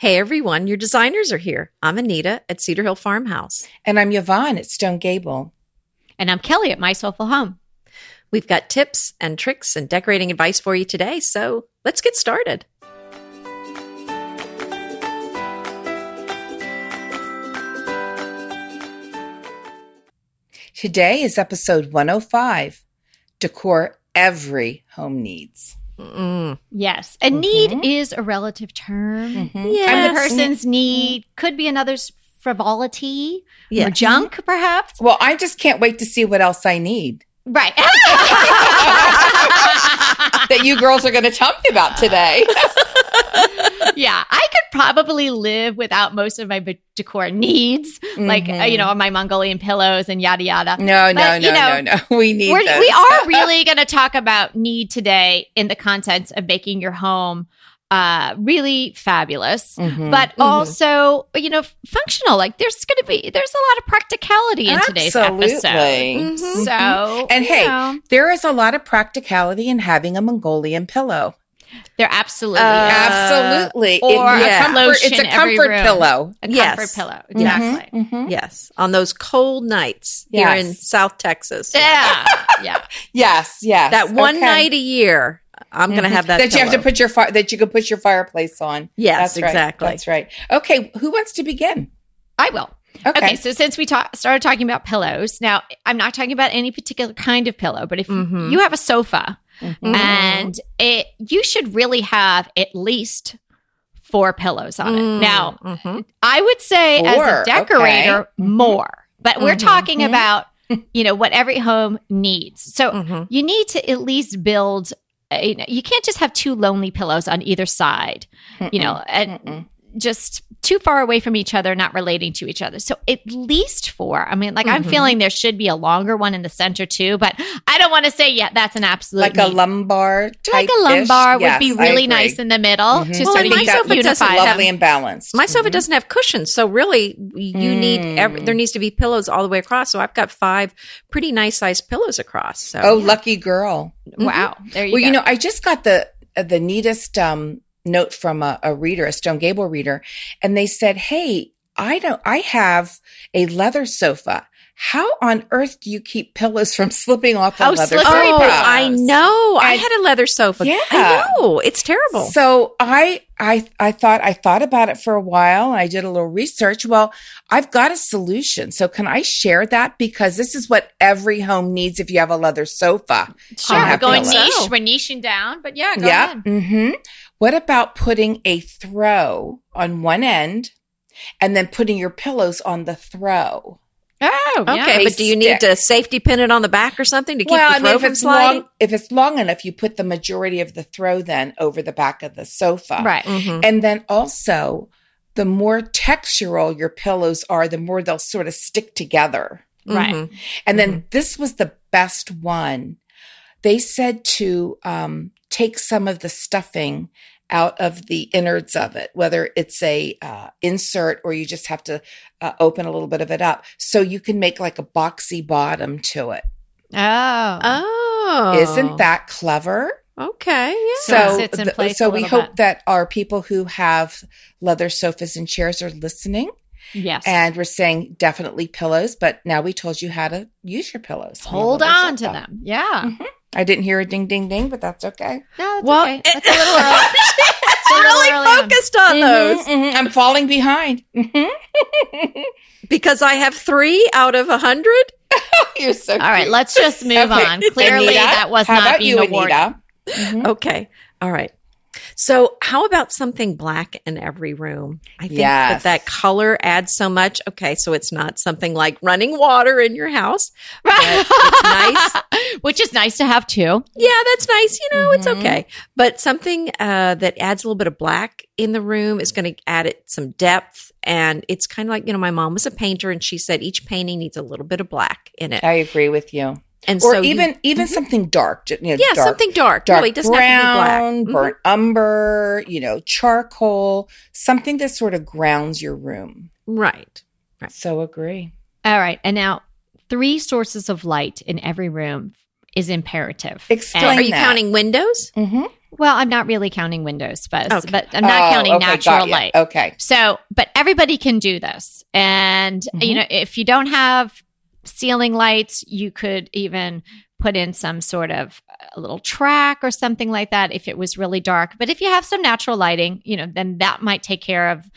Hey everyone, your designers are here. I'm Anita at Cedar Hill Farmhouse. And I'm Yvonne at Stone Gable. And I'm Kelly at My Soulful Home. We've got tips and tricks and decorating advice for you today, so let's get started. Today is episode 105, Decor Every Home Needs. Mm-mm. Yes. A need is a relative term. Mm-hmm. Yes. And the person's need could be another's frivolity or junk, perhaps. Well, I just can't wait to see what else I need. Right. That you girls are going to tell me about today. Yeah, I could probably live without most of my decor needs, like, you know, my Mongolian pillows and yada, yada. No. We need those. We are really going to talk about need today in the context of making your home really fabulous, but also, you know, functional. Like there's a lot of practicality in today's episode. So, and hey, there is a lot of practicality in having a Mongolian pillow. There absolutely. Or it's a comfort pillow. A comfort pillow. Exactly. Yes. On those cold nights here in South Texas. Yeah. Yes. That one night a year. I'm going to have that pillow. You have to put that you can put your fireplace on. Yes, exactly. That's right. Okay. Who wants to begin? I will. Okay. So since we started talking about pillows, now I'm not talking about any particular kind of pillow, but if you have a sofa and you should really have at least 4 pillows on it. Now, I would say 4, as a decorator, more, but we're talking about, you know, what every home needs. So you need to at least build. You can't just have 2 lonely pillows on either side, you know, and just too far away from each other, not relating to each other. So at least 4. I mean, like I'm feeling there should be a longer one in the center too, but I don't want to say that's an absolute like need. A lumbar type. Like a lumbar would be really nice in the middle to sort of unify them. Lovely and balanced. My sofa doesn't have cushions, so really you need there needs to be pillows all the way across. So I've got 5 pretty nice sized pillows across. So lucky girl. Wow. There you go. Well, you know, I just got the neatest note from a reader, a Stone Gable reader, and they said, "Hey, I have a leather sofa. How on earth do you keep pillows from slipping off a leather sofa?" Oh, I know. I had a leather sofa. Yeah. I know. It's terrible. So I thought about it for a while. I did a little research. Well, I've got a solution. So can I share that? Because this is what every home needs if you have a leather sofa. Sure. We're going niche. We're niching down. But yeah, go ahead. Mm-hmm. What about putting a throw on one end and then putting your pillows on the throw? Oh, okay. Yeah. But do you need to safety pin it on the back or something to keep the throw from sliding? If it's long enough, you put the majority of the throw then over the back of the sofa. Right. Mm-hmm. And then also, the more textural your pillows are, the more they'll sort of stick together. Right. Mm-hmm. And then this was the best one. They said to take some of the stuffing out of the innards of it, whether it's a insert or you just have to open a little bit of it up, so you can make like a boxy bottom to it. Oh, isn't that clever? Okay, yeah. So we hope that our people who have leather sofas and chairs are listening. Yes. And we're saying definitely pillows, but now we told you how to use your pillows. Hold on to them. Yeah. Mm-hmm. I didn't hear a ding, ding, ding, but that's okay. No, it's okay. That's a little early. It's really focused on those. Mm-hmm. I'm falling behind. Because I have 3 out of 100? You're so cute. All right, let's just move on. Clearly, Anita, that was not being awarded. Mm-hmm. Okay. All right. So how about something black in every room? I think that color adds so much. Okay, so it's not something like running water in your house. Right. It's nice. Which is nice to have too. Yeah, that's nice. You know, it's okay. But something that adds a little bit of black in the room is going to add it some depth. And it's kind of like, you know, my mom was a painter and she said each painting needs a little bit of black in it. I agree with you. And or so even something dark, you know, something dark really doesn't have to be black, burnt umber, you know, charcoal, something that sort of grounds your room. Right. So agree. All right, and now 3 sources of light in every room is imperative. Explain that. Are you counting windows? Mm-hmm. Well, I'm not really counting windows, but I'm not counting natural light. Okay. So, but everybody can do this. And, you know, if you don't have ceiling lights, you could even put in some sort of a little track or something like that if it was really dark. But if you have some natural lighting, you know, then that might take care of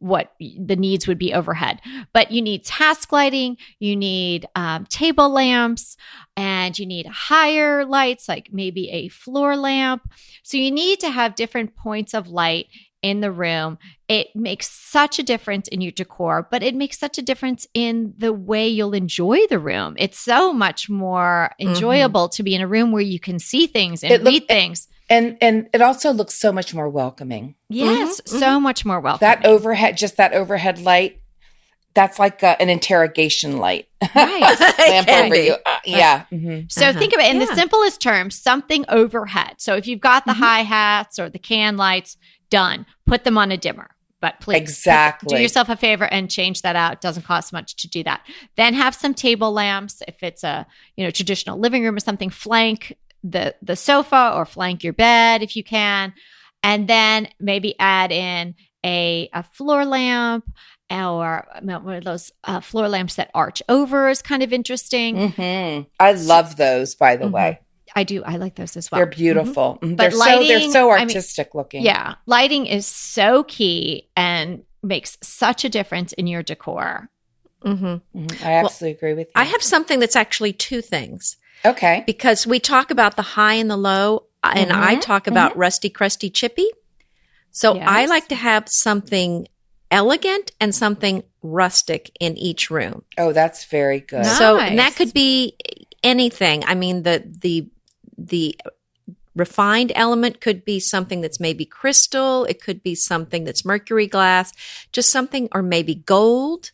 what the needs would be overhead. But you need task lighting, you need table lamps, and you need higher lights, like maybe a floor lamp. So you need to have different points of light in the room. It makes such a difference in your decor, but it makes such a difference in the way you'll enjoy the room. It's so much more enjoyable to be in a room where you can see things and read things. And it also looks so much more welcoming. Yes, so much more welcoming. That overhead, just that overhead light, that's like an interrogation light. Right. Lamp over you. Yeah. Mm-hmm. So think of it in the simplest terms, something overhead. So if you've got the high hats or the can lights, done. Put them on a dimmer. But please, do yourself a favor and change that out. It doesn't cost much to do that. Then have some table lamps. If it's a, you know, traditional living room or something, flank the sofa or flank your bed if you can, and then maybe add in a floor lamp, or one of those floor lamps that arch over is kind of interesting. I love those, by the way. I do. I like those as well. They're beautiful. But they're so artistic looking. Yeah. Lighting is so key and makes such a difference in your decor. I absolutely agree with you. I have something that's actually two things. Okay. Because we talk about the high and the low, and I talk about rusty, crusty, chippy. So I like to have something elegant and something rustic in each room. Oh, that's very good. Nice. So and that could be anything. I mean, the refined element could be something that's maybe crystal. It could be something that's mercury glass, just something, or maybe gold.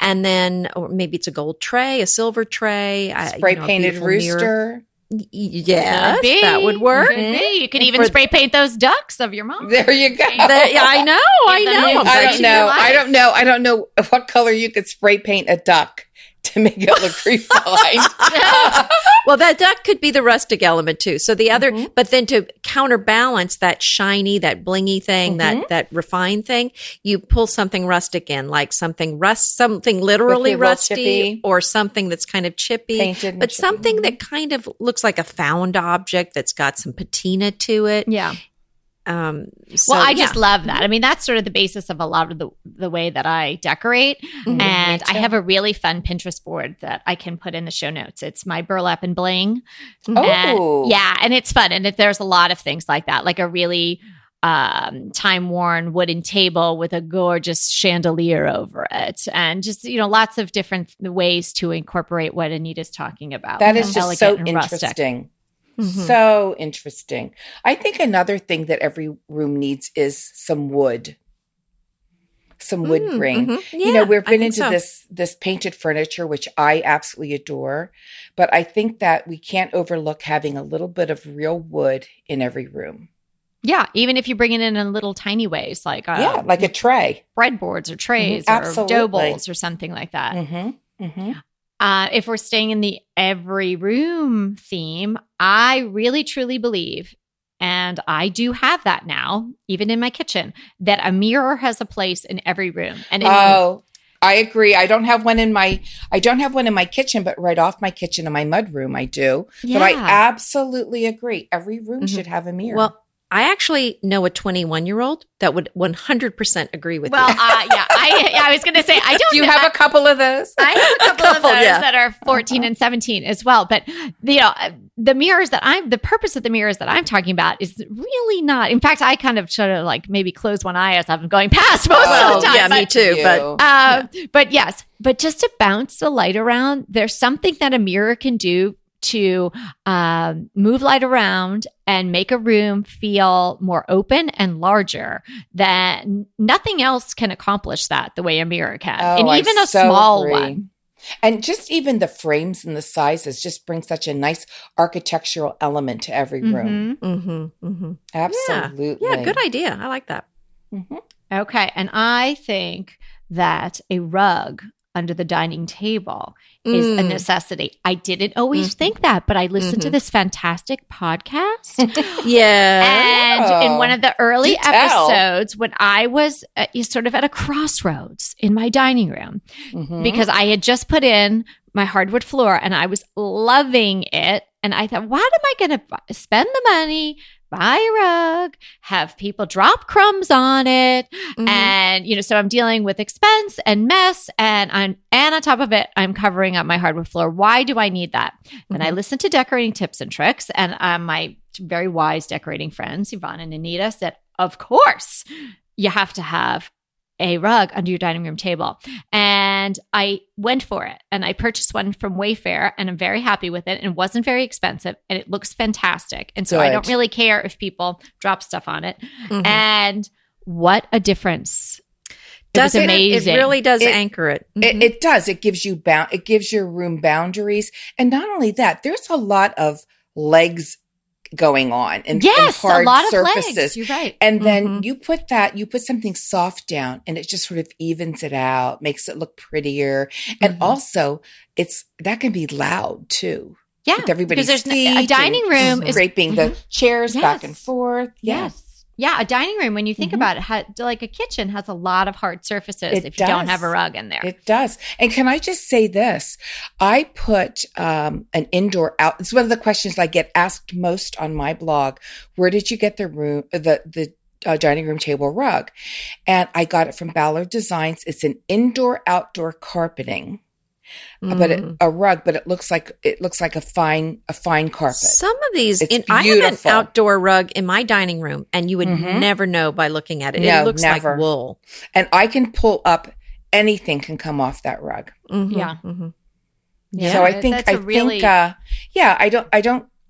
And then, or maybe it's a gold tray, a silver tray. Spray painted rooster. Yes, that would work. You could even spray paint those ducks of your mom. There you go. I know. I don't know what color you could spray paint a duck to make it look refined. Well, that duck could be the rustic element too. So the other, but then to counterbalance that shiny, that blingy thing, that refined thing, you pull something rustic in, like something literally rusty, or something that's kind of chippy, but something that kind of looks like a found object that's got some patina to it. Yeah. I just love that. I mean, that's sort of the basis of a lot of the way that I decorate. And I have a really fun Pinterest board that I can put in the show notes. It's my burlap and bling. Oh. And it's fun. And there's a lot of things like that, like a really time-worn wooden table with a gorgeous chandelier over it. And just, you know, lots of different ways to incorporate what Anita's talking about. That is just so interesting. Rustic. Mm-hmm. So interesting. I think another thing that every room needs is some wood grain. Yeah, you know, we've been into this painted furniture, which I absolutely adore, but I think that we can't overlook having a little bit of real wood in every room. Yeah, even if you bring it in little tiny ways, like a tray, breadboards or trays, or dough bowls or something like that. If we're staying in the every room theme, I really truly believe, and I do have that now, even in my kitchen, that a mirror has a place in every room. And I agree. I don't have one in my kitchen, but right off my kitchen in my mud room, I do. Yeah. But I absolutely agree. Every room should have a mirror. Well, I actually know a 21-year-old that would 100% agree with you. Well, I was going to say, I don't know. Do you have a couple of those? I have a couple of those that are 14 and 17 as well. But, you know, the purpose of the mirrors that I'm talking about is really not. In fact, I kind of sort of like maybe close one eye as I'm going past most of the time. Yeah, me too. But yes, but just to bounce the light around, there's something that a mirror can do to move light around and make a room feel more open and larger, that nothing else can accomplish that the way a mirror can. And even a small one. And just even the frames and the sizes just bring such a nice architectural element to every room. Absolutely. Yeah, good idea. I like that. Okay. And I think that a rug, under the dining table is a necessity. I didn't always think that, but I listened to this fantastic podcast. And in one of the early episodes, when I was sort of at a crossroads in my dining room, because I had just put in my hardwood floor and I was loving it. And I thought, what am I going to spend the money, buy a rug, have people drop crumbs on it? And, you know, so I'm dealing with expense and mess, and on top of it, I'm covering up my hardwood floor. Why do I need that? And I listened to Decorating Tips and Tricks, and my very wise decorating friends, Yvonne and Anita, said, of course, you have to have a rug under your dining room table. And I went for it, and I purchased one from Wayfair, and I'm very happy with it, and it wasn't very expensive, and it looks fantastic. And so I don't really care if people drop stuff on it. And what a difference. It was amazing. It really does anchor it. It does. It gives you it gives your room boundaries. And not only that, there's a lot of legs going on and hard a lot of surfaces. Legs. You're right. And then you put something soft down, and it just sort of evens it out, makes it look prettier. And also that can be loud too. Yeah. With everybody's because there's a dining room is scraping the chairs back and forth. Yeah. A dining room, when you think about it, like a kitchen, has a lot of hard surfaces if you don't have a rug in there. It does. And can I just say this? I put an indoor-out. It's one of the questions I get asked most on my blog. Where did you get the dining room table rug? And I got it from Ballard Designs. It's an indoor-outdoor carpeting. But a rug, but it looks like a fine carpet. Some of these, I have an outdoor rug in my dining room, and you would never know by looking at it. No, it looks like wool, and I can pull up anything can come off that rug. So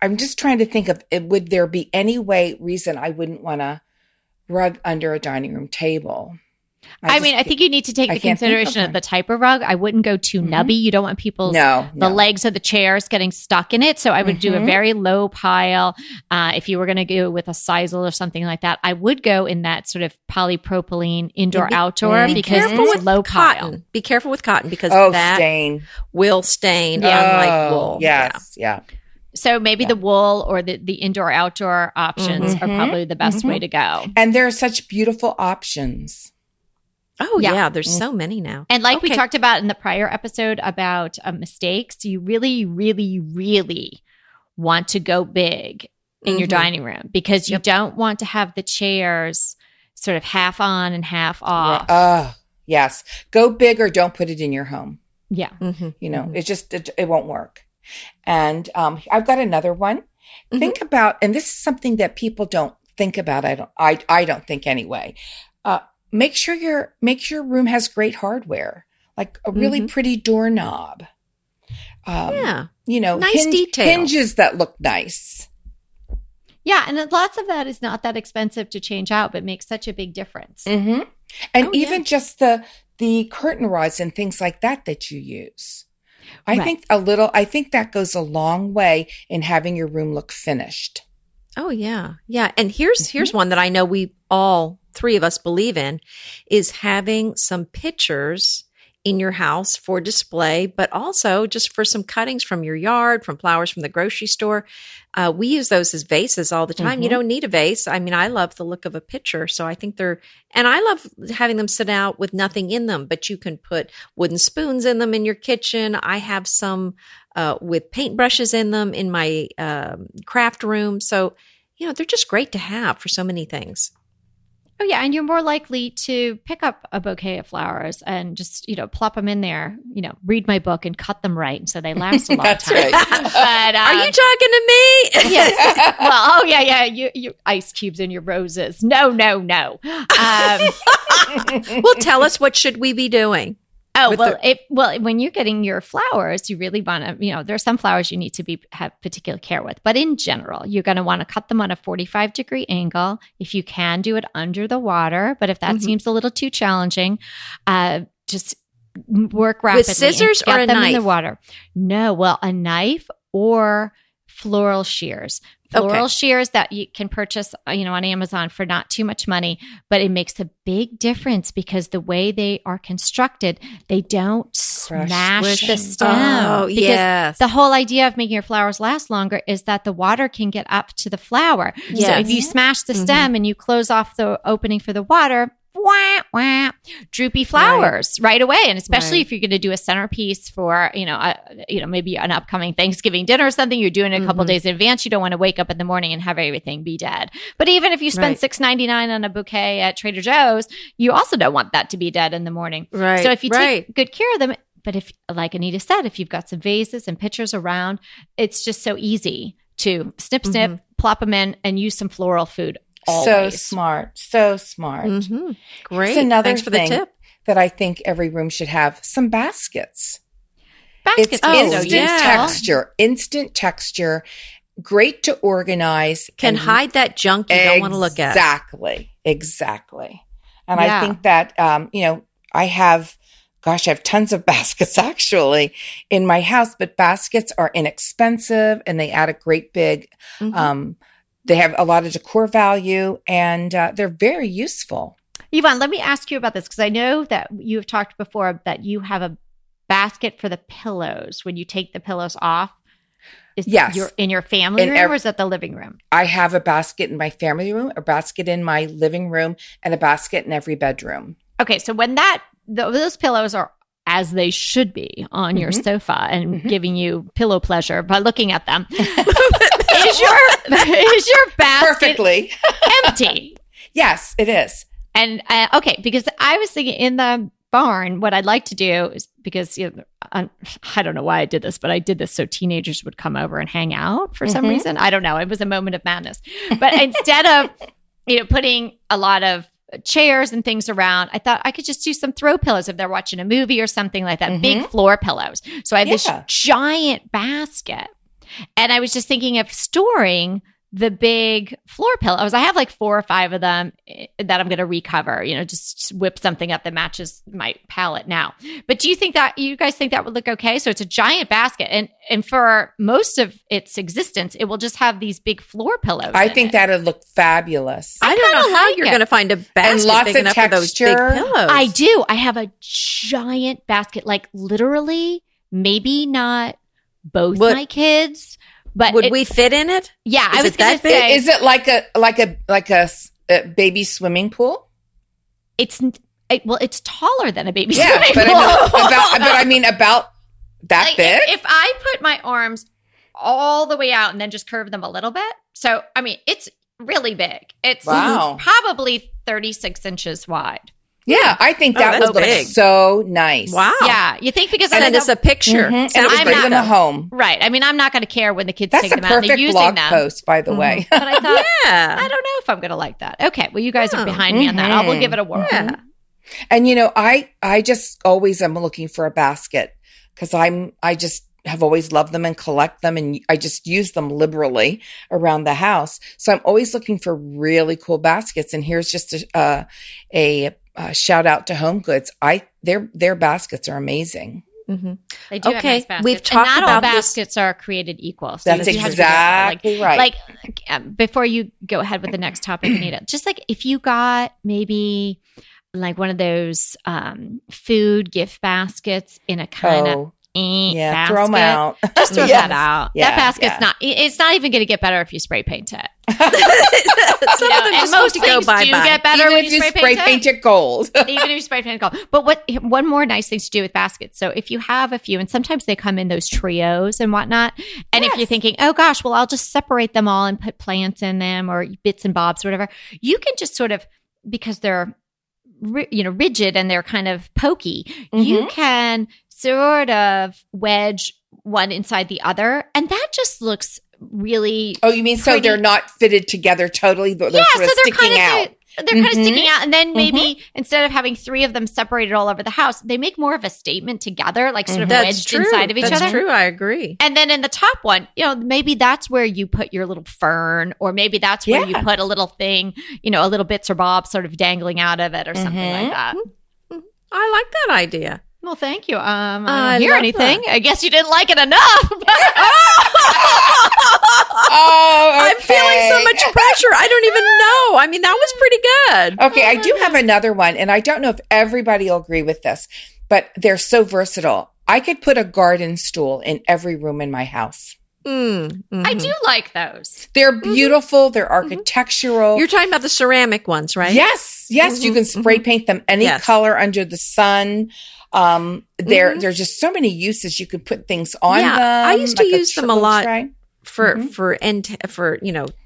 I'm just trying to think of it. Would there be any reason I wouldn't want a rug under a dining room table? I think you need to take the consideration of the type of rug. I wouldn't go too nubby. You don't want people's the legs of the chairs getting stuck in it. So I would do a very low pile. If you were going to go with a sisal or something like that, I would go in that sort of polypropylene indoor-outdoor because it's low cotton. Pile. Be careful with cotton because that will stain unlike wool. Yes, yeah. So maybe the wool or the indoor-outdoor options are probably the best way to go. And there are such beautiful options. Oh, yeah. There's so many now. And like we talked about in the prior episode about mistakes, you really, really, really want to go big in your dining room because you don't want to have the chairs sort of half on and half off. Yes. Go big or don't put it in your home. Yeah. You know, it's just, it won't work. And I've got another one. Think about, and this is something that people don't think about. I don't think anyway. Make sure your room has great hardware, like a really pretty doorknob. You know, nice detail. Hinges that look nice. Yeah, and lots of that is not that expensive to change out, but makes such a big difference. And even just the curtain rods and things like that you use. I think that goes a long way in having your room look finished. Oh yeah. Yeah, and here's one that I know we all three of us believe in is having some pictures in your house for display, but also just for some cuttings from your yard, from flowers from the grocery store. We use those as vases all the time. You don't need a vase. I mean, I love the look of a picture. So I think and I love having them sit out with nothing in them, but you can put wooden spoons in them in your kitchen. I have some with paintbrushes in them in my craft room. So, you know, they're just great to have for so many things. Oh, yeah. And you're more likely to pick up a bouquet of flowers and just, you know, plop them in there, you know, read my book and cut them right. And so they last a long time. Right. But, are you talking to me? Yes. Well, You ice cubes in your roses. No. Well, tell us, what should we be doing? Oh, when you're getting your flowers, you really want to, you know, there are some flowers you need to have particular care with. But in general, you're going to want to cut them on a 45-degree angle. If you can, do it under the water. But if that seems a little too challenging, just work rapidly. With scissors or a knife? Get them in the water. No, well, a knife or floral shears. Floral shears that you can purchase, you know, on Amazon for not too much money, but it makes a big difference because the way they are constructed, they don't smash the stem. Oh, because the whole idea of making your flowers last longer is that the water can get up to the flower. Yes. So if you smash the stem and you close off the opening for the water, droopy flowers right away. And especially if you're going to do a centerpiece for, you know, maybe an upcoming Thanksgiving dinner or something, you're doing it a couple days in advance. You don't want to wake up in the morning and have everything be dead. But even if you spend $6.99 on a bouquet at Trader Joe's, you also don't want that to be dead in the morning. Right. So if you take good care of them, but if, like Anita said, if you've got some vases and pictures around, it's just so easy to snip, snip, plop them in and use some floral food. Always. So smart. Mm-hmm. Great. It's another thing that I think every room should have, some baskets. It's instant texture. Great to organize. Can hide that junk you don't want to look at. Exactly. And I think that, you know, I have tons of baskets actually in my house, but baskets are inexpensive and they add a great big, they have a lot of decor value, and they're very useful. Yvonne, let me ask you about this, because I know that you've talked before that you have a basket for the pillows when you take the pillows off. Is in your family room or is that the living room? I have a basket in my family room, a basket in my living room, and a basket in every bedroom. Okay, so when those pillows are as they should be on your sofa and giving you pillow pleasure by looking at them. Is your basket perfectly empty? Yes, it is. And because I was thinking in the barn, what I'd like to do is, because you know, I don't know why I did this, but I did this so teenagers would come over and hang out for some reason. I don't know. It was a moment of madness. But instead of putting a lot of chairs and things around, I thought I could just do some throw pillows if they're watching a movie or something like that, big floor pillows. So I have this giant basket. And I was just thinking of storing the big floor pillows. I have like 4 or 5 of them that I'm going to recover, just whip something up that matches my palette now. But do you think that you guys think that would look okay? So it's a giant basket. And for most of its existence, it will just have these big floor pillows. I think that would look fabulous. I don't know how you're going to find a basket big enough for those big pillows. I do. I have a giant basket, like literally, maybe not both my kids. But would we fit in it? Yeah, I was going to say. Is it like a baby swimming pool? It's taller than a baby swimming pool. Yeah, about that big. If I put my arms all the way out and then just curve them a little bit, so I mean, it's really big. It's probably 36 inches wide. Yeah, I think that would look so nice. Wow. Yeah, you think because send us a picture. Mm-hmm. So I'm not a home, right? I mean, I'm not going to care when the kids take them out. That's a perfect blog post, by the way. But I thought, I don't know if I'm going to like that. Okay, well, you guys are behind me on that. I will give it a whirl. Yeah. And I just always am looking for a basket because I just have always loved them and collect them, and I just use them liberally around the house. So I'm always looking for really cool baskets. And here's just a shout out to Home Goods. Their baskets are amazing. Mm-hmm. They do have nice baskets. We've talked about all baskets are created equal. So that's exactly right. Like before you go ahead with the next topic, Anita, just like if you got maybe like one of those food gift baskets in a kind of basket. Throw them out. Just throw that out. Yeah, that basket's not. It's not even going to get better if you spray paint it. Some of them just most to go by. Get better even when if you spray paint it gold. Even if you spray paint it gold. But one more nice thing to do with baskets. So if you have a few, and sometimes they come in those trios and whatnot. And if you're thinking, oh gosh, well I'll just separate them all and put plants in them or bits and bobs or whatever. You can just sort of, because they're rigid and they're kind of pokey, you can sort of wedge one inside the other, and that just looks really you mean pretty. So they're not fitted together totally, but they're sort of sticking out. They're kind of sticking out, and then maybe instead of having 3 of them separated all over the house, they make more of a statement together, like sort of wedged inside of each other. That's true. I agree. And then in the top one, maybe that's where you put your little fern, or maybe that's where you put a little thing, a little bits or bobs sort of dangling out of it or something like that. I like that idea. Well, thank you. I didn't hear anything. That. I guess you didn't like it enough. But picture. I don't even know. I mean, that was pretty good. Okay, I do have another one, and I don't know if everybody will agree with this, but they're so versatile. I could put a garden stool in every room in my house. Mm-hmm. I do like those. They're beautiful. Mm-hmm. They're architectural. You're talking about the ceramic ones, right? Yes. Yes. Mm-hmm. You can spray paint them any color under the sun. There's just so many uses. You could put things on them. I used to use them a lot for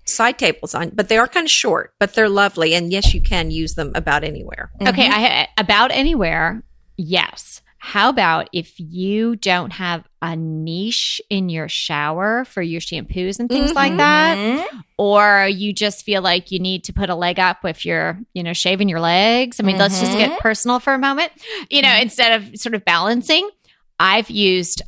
side tables on, but they are kind of short, but they're lovely. And yes, you can use them about anywhere. Mm-hmm. Okay. About anywhere. Yes. How about if you don't have a niche in your shower for your shampoos and things like that, or you just feel like you need to put a leg up if you're, shaving your legs. I mean, let's just get personal for a moment. Instead of sort of balancing, I've used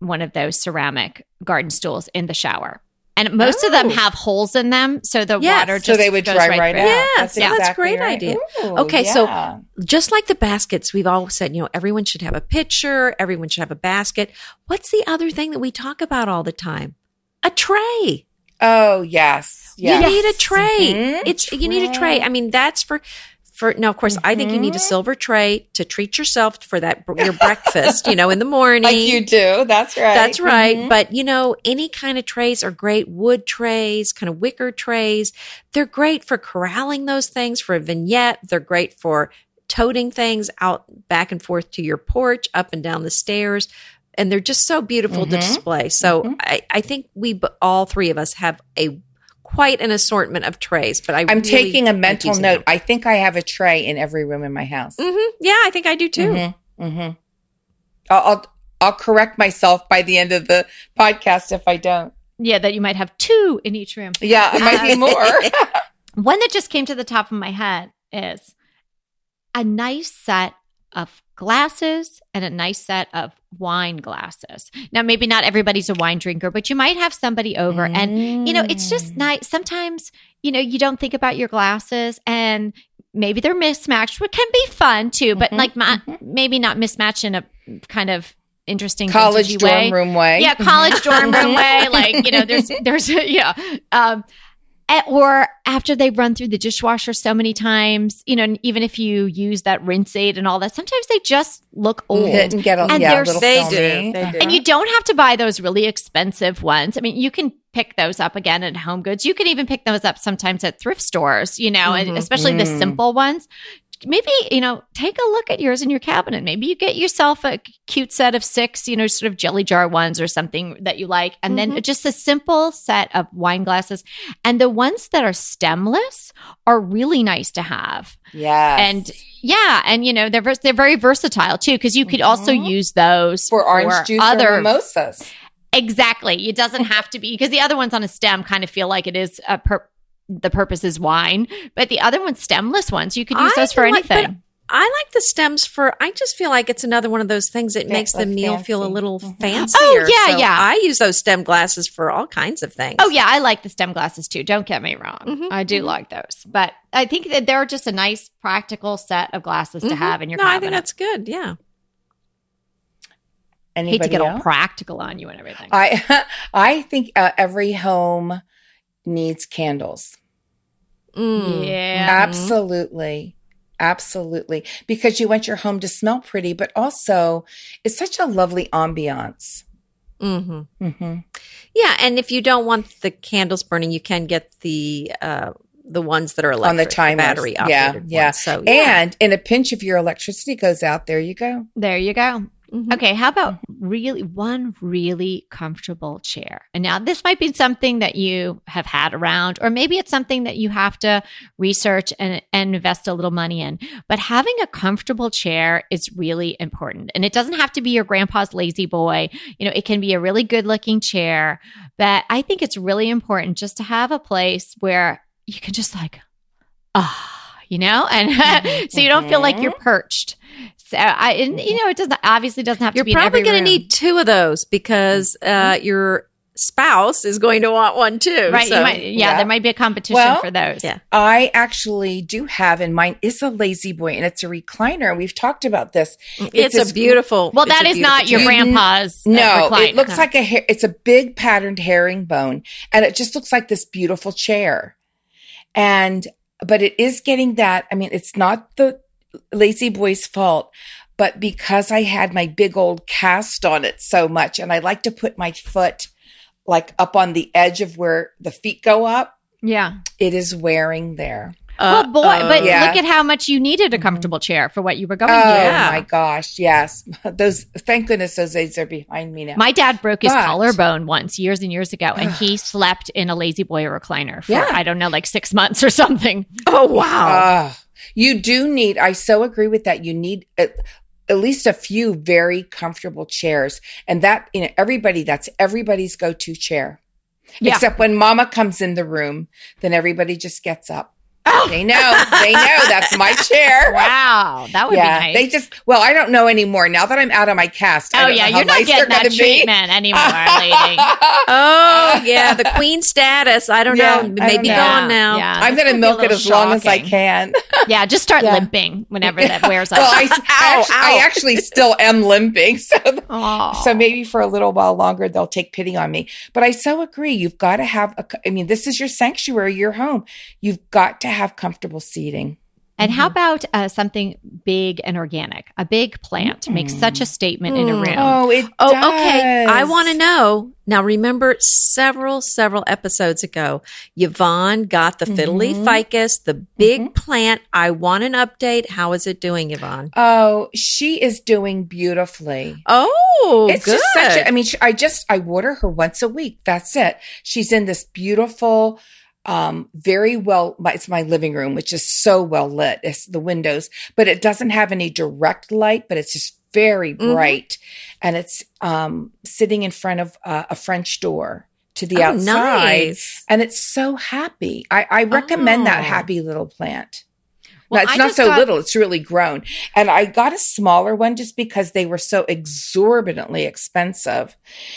one of those ceramic garden stools in the shower. And most of them have holes in them, so the water just goes dry right out. Yes, that's a great idea. Ooh, so just like the baskets, we've all said, everyone should have a pitcher, everyone should have a basket. What's the other thing that we talk about all the time? A tray. Oh, yes. You need a tray. Mm-hmm. You need a tray. I mean, that's for, I think you need a silver tray to treat yourself for your breakfast, in the morning. Like you do. That's right. That's right. Mm-hmm. But, any kind of trays are great. Wood trays, kind of wicker trays. They're great for corralling those things for a vignette. They're great for toting things out back and forth to your porch, up and down the stairs. And they're just so beautiful to display. So I think all three of us have quite an assortment of trays, but I'm really taking a mental note. I think I have a tray in every room in my house. Mm-hmm. Yeah, I think I do too. Mm-hmm. Mm-hmm. I'll correct myself by the end of the podcast if I don't. Yeah, that you might have two in each room. Yeah, it might be more. One that just came to the top of my head is a nice set of glasses and a nice set of wine glasses. Now, maybe not everybody's a wine drinker, but you might have somebody over and, it's just nice. Sometimes, you don't think about your glasses and maybe they're mismatched, which can be fun too, but maybe not mismatched in a kind of interesting college dorm room way. Yeah. College dorm room way. Like, or after they run through the dishwasher so many times, and even if you use that rinse aid and all that, sometimes they just look old. And get they do. And you don't have to buy those really expensive ones. I mean, you can pick those up again at Home Goods. You can even pick those up sometimes at thrift stores, and especially the simple ones. Maybe, take a look at yours in your cabinet. Maybe you get yourself a cute set of 6, sort of jelly jar ones or something that you like. And then just a simple set of wine glasses. And the ones that are stemless are really nice to have. Yeah. And they're very versatile too, because you could also use those for orange juice or mimosas. Exactly. It doesn't have to be, because the other ones on a stem kind of feel like it is a the purpose is wine, but the other one's stemless ones. You could use those for anything. I like the stems I just feel like it's another one of those things that makes the meal feel a little fancier. Oh, yeah, so yeah. I use those stem glasses for all kinds of things. Oh, yeah. I like the stem glasses too. Don't get me wrong. Mm-hmm. I do like those. But I think that they're just a nice, practical set of glasses to have in your cabinet. I think that's good. Yeah. Anybody hate to get all practical on you and everything. I think every home needs candles. Mm. Yeah. Absolutely. Absolutely. Because you want your home to smell pretty, but also it's such a lovely ambiance. Mm-hmm. Mm-hmm. Yeah. And if you don't want the candles burning, you can get the ones that are electric. On the timers. Battery operated. Yeah. Ones. So, yeah. And in a pinch, if your electricity goes out, there you go. There you go. Mm-hmm. Okay, how about really comfortable chair? And now this might be something that you have had around, or maybe it's something that you have to research and invest a little money in. But having a comfortable chair is really important. And it doesn't have to be your grandpa's lazy boy. It can be a really good-looking chair. But I think it's really important just to have a place where you can just and so you don't feel like you're perched. It obviously doesn't have to be in every room. You're probably going to need two of those because your spouse is going to want one too. Right. So, there might be a competition for those. Yeah. I actually do have, and mine is a lazy boy, and it's a recliner. We've talked about this. It's a beautiful. Well, that is not your grandpa's recliner. It looks like it's a big patterned herringbone, and it just looks like this beautiful chair. But it is getting that. I mean, it's not the lazy boy's fault, but because I had my big old cast on it so much, and I like to put my foot like up on the edge of where the feet go up. Yeah. It is wearing there. Well, boy, but yeah. Look at how much you needed a comfortable chair for what you were going through. Oh, my gosh. Yes. Thank goodness those aids are behind me now. My dad broke his collarbone once years and years ago, and he slept in a lazy boy recliner for, I don't know, like 6 months or something. Oh, wow. You do need, I so agree with that. You need at least a few very comfortable chairs. And that, you know, that's everybody's go-to chair. Yeah. Except when mama comes in the room, then everybody just gets up. Oh. They know that's my chair. Wow. That would be nice. Well, I don't know anymore now that I'm out of my cast. Oh, yeah. You're not getting that treatment anymore, lady. Oh, yeah. The queen status. I don't know. Maybe gone now. Yeah, I'm going to milk it as long as I can. Yeah. Just start limping whenever that wears off. Well, I actually still am limping. So maybe for a little while longer, they'll take pity on me. But I so agree. You've got to have this is your sanctuary, your home. You've got to have comfortable seating. And how about something big and organic? A big plant makes such a statement in a room. Oh, it does. Oh, okay. I want to know. Now, remember several episodes ago, Yvonne got the fiddly ficus, the big plant. I want an update. How is it doing, Yvonne? Oh, she is doing beautifully. Oh, it's good. Just such I water her once a week. That's it. She's in this beautiful very well, it's my living room, which is so well lit. It's the windows, but it doesn't have any direct light, but it's just very bright. And it's, sitting in front of a French door to the outside. Nice. And it's so happy. I recommend that happy little plant. Well, now, it's not so little. It's really grown. And I got a smaller one just because they were so exorbitantly expensive.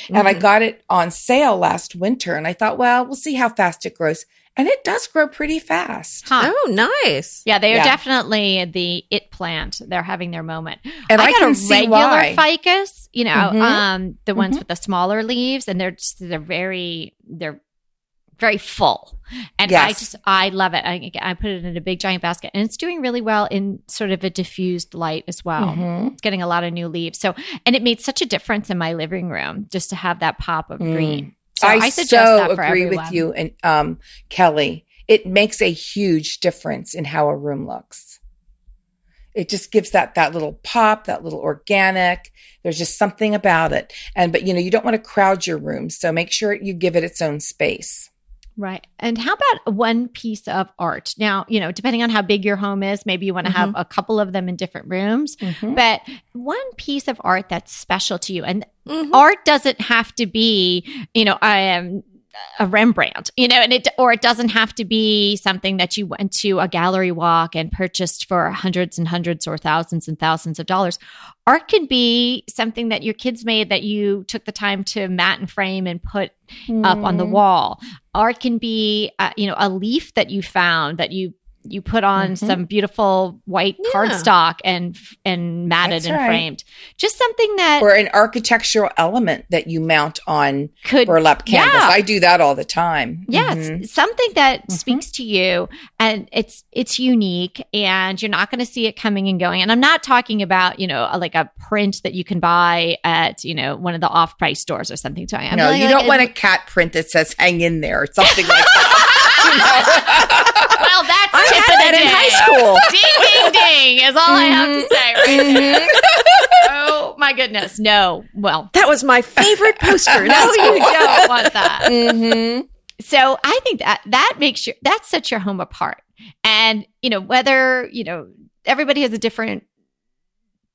And I got it on sale last winter. And I thought, well, we'll see how fast it grows. And it does grow pretty fast. Huh. Oh, nice. Yeah, they are definitely the it plant. They're having their moment. And I got can a see regular why. Ficus, you know, the ones with the smaller leaves. And they're very full. And I love it. I put it in a big giant basket, and it's doing really well in sort of a diffused light as well. It's getting a lot of new leaves. So, and it made such a difference in my living room just to have that pop of green. So I suggest that for agree everyone. With you and Kelly. It makes a huge difference in how a room looks. It just gives that little pop, that little organic. There's just something about it. But you don't want to crowd your room. So make sure you give it its own space. Right. And how about one piece of art? Now, depending on how big your home is, maybe you want to have a couple of them in different rooms, but one piece of art that's special to you. And art doesn't have to be, I am a Rembrandt, and it doesn't have to be something that you went to a gallery walk and purchased for hundreds and hundreds or thousands and thousands of dollars. Art can be something that your kids made that you took the time to mat and frame and put up on the wall. Art can be, a leaf that you found that you put on some beautiful white cardstock and matted That's and right. framed. Just something that... Or an architectural element that you mount on burlap canvas. Yeah. I do that all the time. Yes. Something that speaks to you, and it's unique, and you're not going to see it coming and going. And I'm not talking about, like a print that you can buy at, one of the off-price stores or something. So I'm you don't want a cat print that says hang in there or something like that. Well, that's I tip of the day. In high school. Ding, ding, ding is all I have to say. Right? Oh, my goodness. No. Well. That was my favorite poster. No, you don't want that. So I think that sets your home apart. And, whether, everybody has a different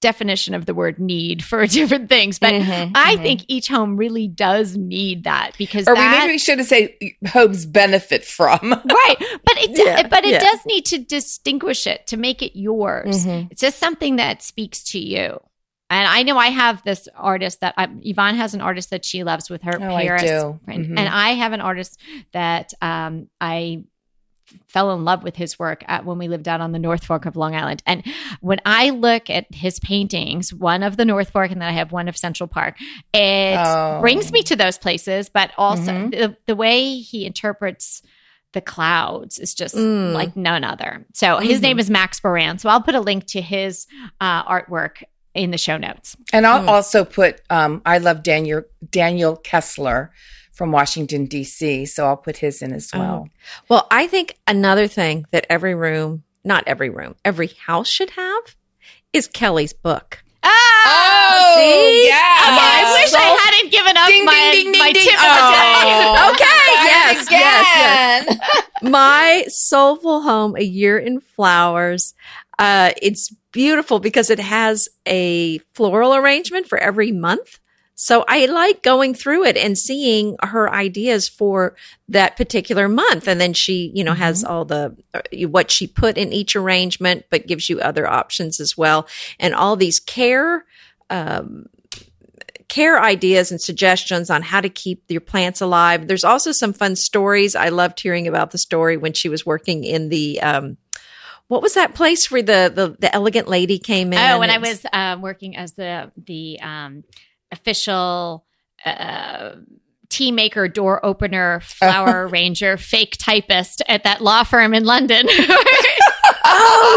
definition of the word need for different things, but I think each home really does need that, because maybe we should have said homes benefit from. Right. But it does need to distinguish it, to make it yours. It's just something that speaks to you. And I know I have this artist that Yvonne has an artist that she loves with her Paris. I do. And I have an artist that I fell in love with his work when we lived out on the North Fork of Long Island. And when I look at his paintings, one of the North Fork and then I have one of Central Park, it brings me to those places, but also the way he interprets the clouds is just like none other. So his name is Max Boran. So I'll put a link to his artwork in the show notes. And I'll also put, I love Daniel Kessler from Washington, D.C. So I'll put his in as well. Oh. Well, I think another thing that every house should have is Kelly's book. Oh, see? Yeah. Okay, I wish I hadn't given up my tip of the day. Okay, yes. My Soulful Home, A Year in Flowers. It's beautiful because it has a floral arrangement for every month. So I like going through it and seeing her ideas for that particular month. And then she, has all the, what she put in each arrangement, but gives you other options as well. And all these care ideas and suggestions on how to keep your plants alive. There's also some fun stories. I loved hearing about the story when she was working in the, what was that place where the elegant lady came in? Oh, when I was working as the official tea maker, door opener, flower arranger, fake typist at that law firm in London. Oh,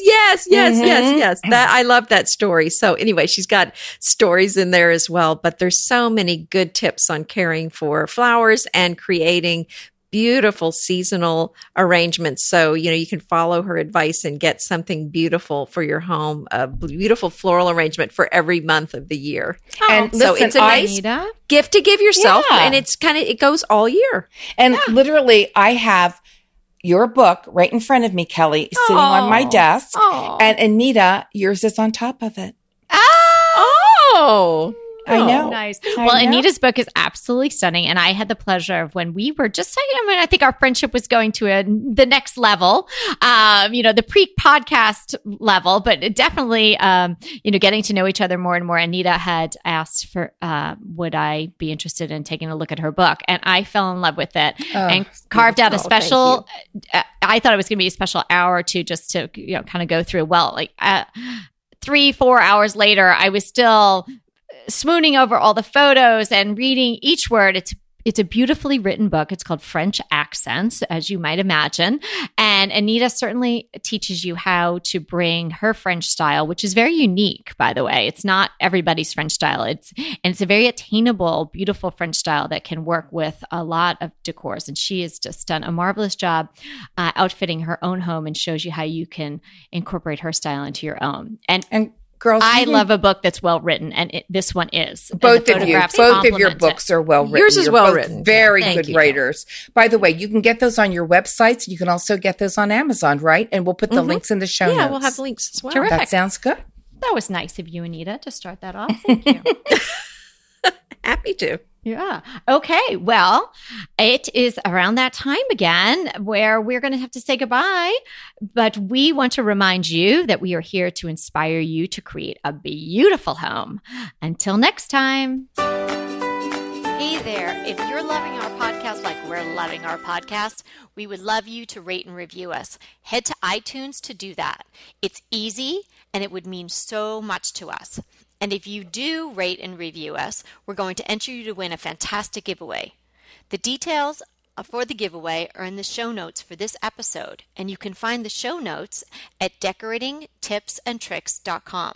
yes. I love that story. So anyway, she's got stories in there as well, but there's so many good tips on caring for flowers and creating beautiful seasonal arrangements. So, you can follow her advice and get something beautiful for your home, a beautiful floral arrangement for every month of the year. Oh, and so listen, it's a nice gift to give yourself. Yeah. And it goes all year. And literally I have your book right in front of me, Kelly, sitting on my desk. Aww. And Anita, yours is on top of it. Oh. I know. Nice. I know. Anita's book is absolutely stunning. And I had the pleasure of when we were just saying, I think our friendship was going to the next level, the pre-podcast level, but definitely, getting to know each other more and more. Anita had asked for, would I be interested in taking a look at her book? And I fell in love with it and carved out a special, I thought it was going to be a special hour or two just to, kind of go through. Well, like 3-4 hours later, I was still swooning over all the photos and reading each word. It's a beautifully written book. It's called French Accents, as you might imagine. And Anita certainly teaches you how to bring her French style, which is very unique, by the way. It's not everybody's French style. It's a very attainable, beautiful French style that can work with a lot of decors. And she has just done a marvelous job outfitting her own home and shows you how you can incorporate her style into your own. And girls, I love a book that's well written, and this one is. Both of your books are well written. Yours is well written. Very good writers. By the way, you can get those on your websites. You can also get those on Amazon, right? And we'll put the links in the show notes. Yeah, we'll have links as well. Terrific. That sounds good. That was nice of you, Anita, to start that off. Thank you. Happy to. Yeah. Okay. Well, it is around that time again where we're going to have to say goodbye, but we want to remind you that we are here to inspire you to create a beautiful home. Until next time. Hey there. If you're loving our podcast like we're loving our podcast, we would love you to rate and review us. Head to iTunes to do that. It's easy and it would mean so much to us. And if you do rate and review us, we're going to enter you to win a fantastic giveaway. The details for the giveaway are in the show notes for this episode, and you can find the show notes at decoratingtipsandtricks.com.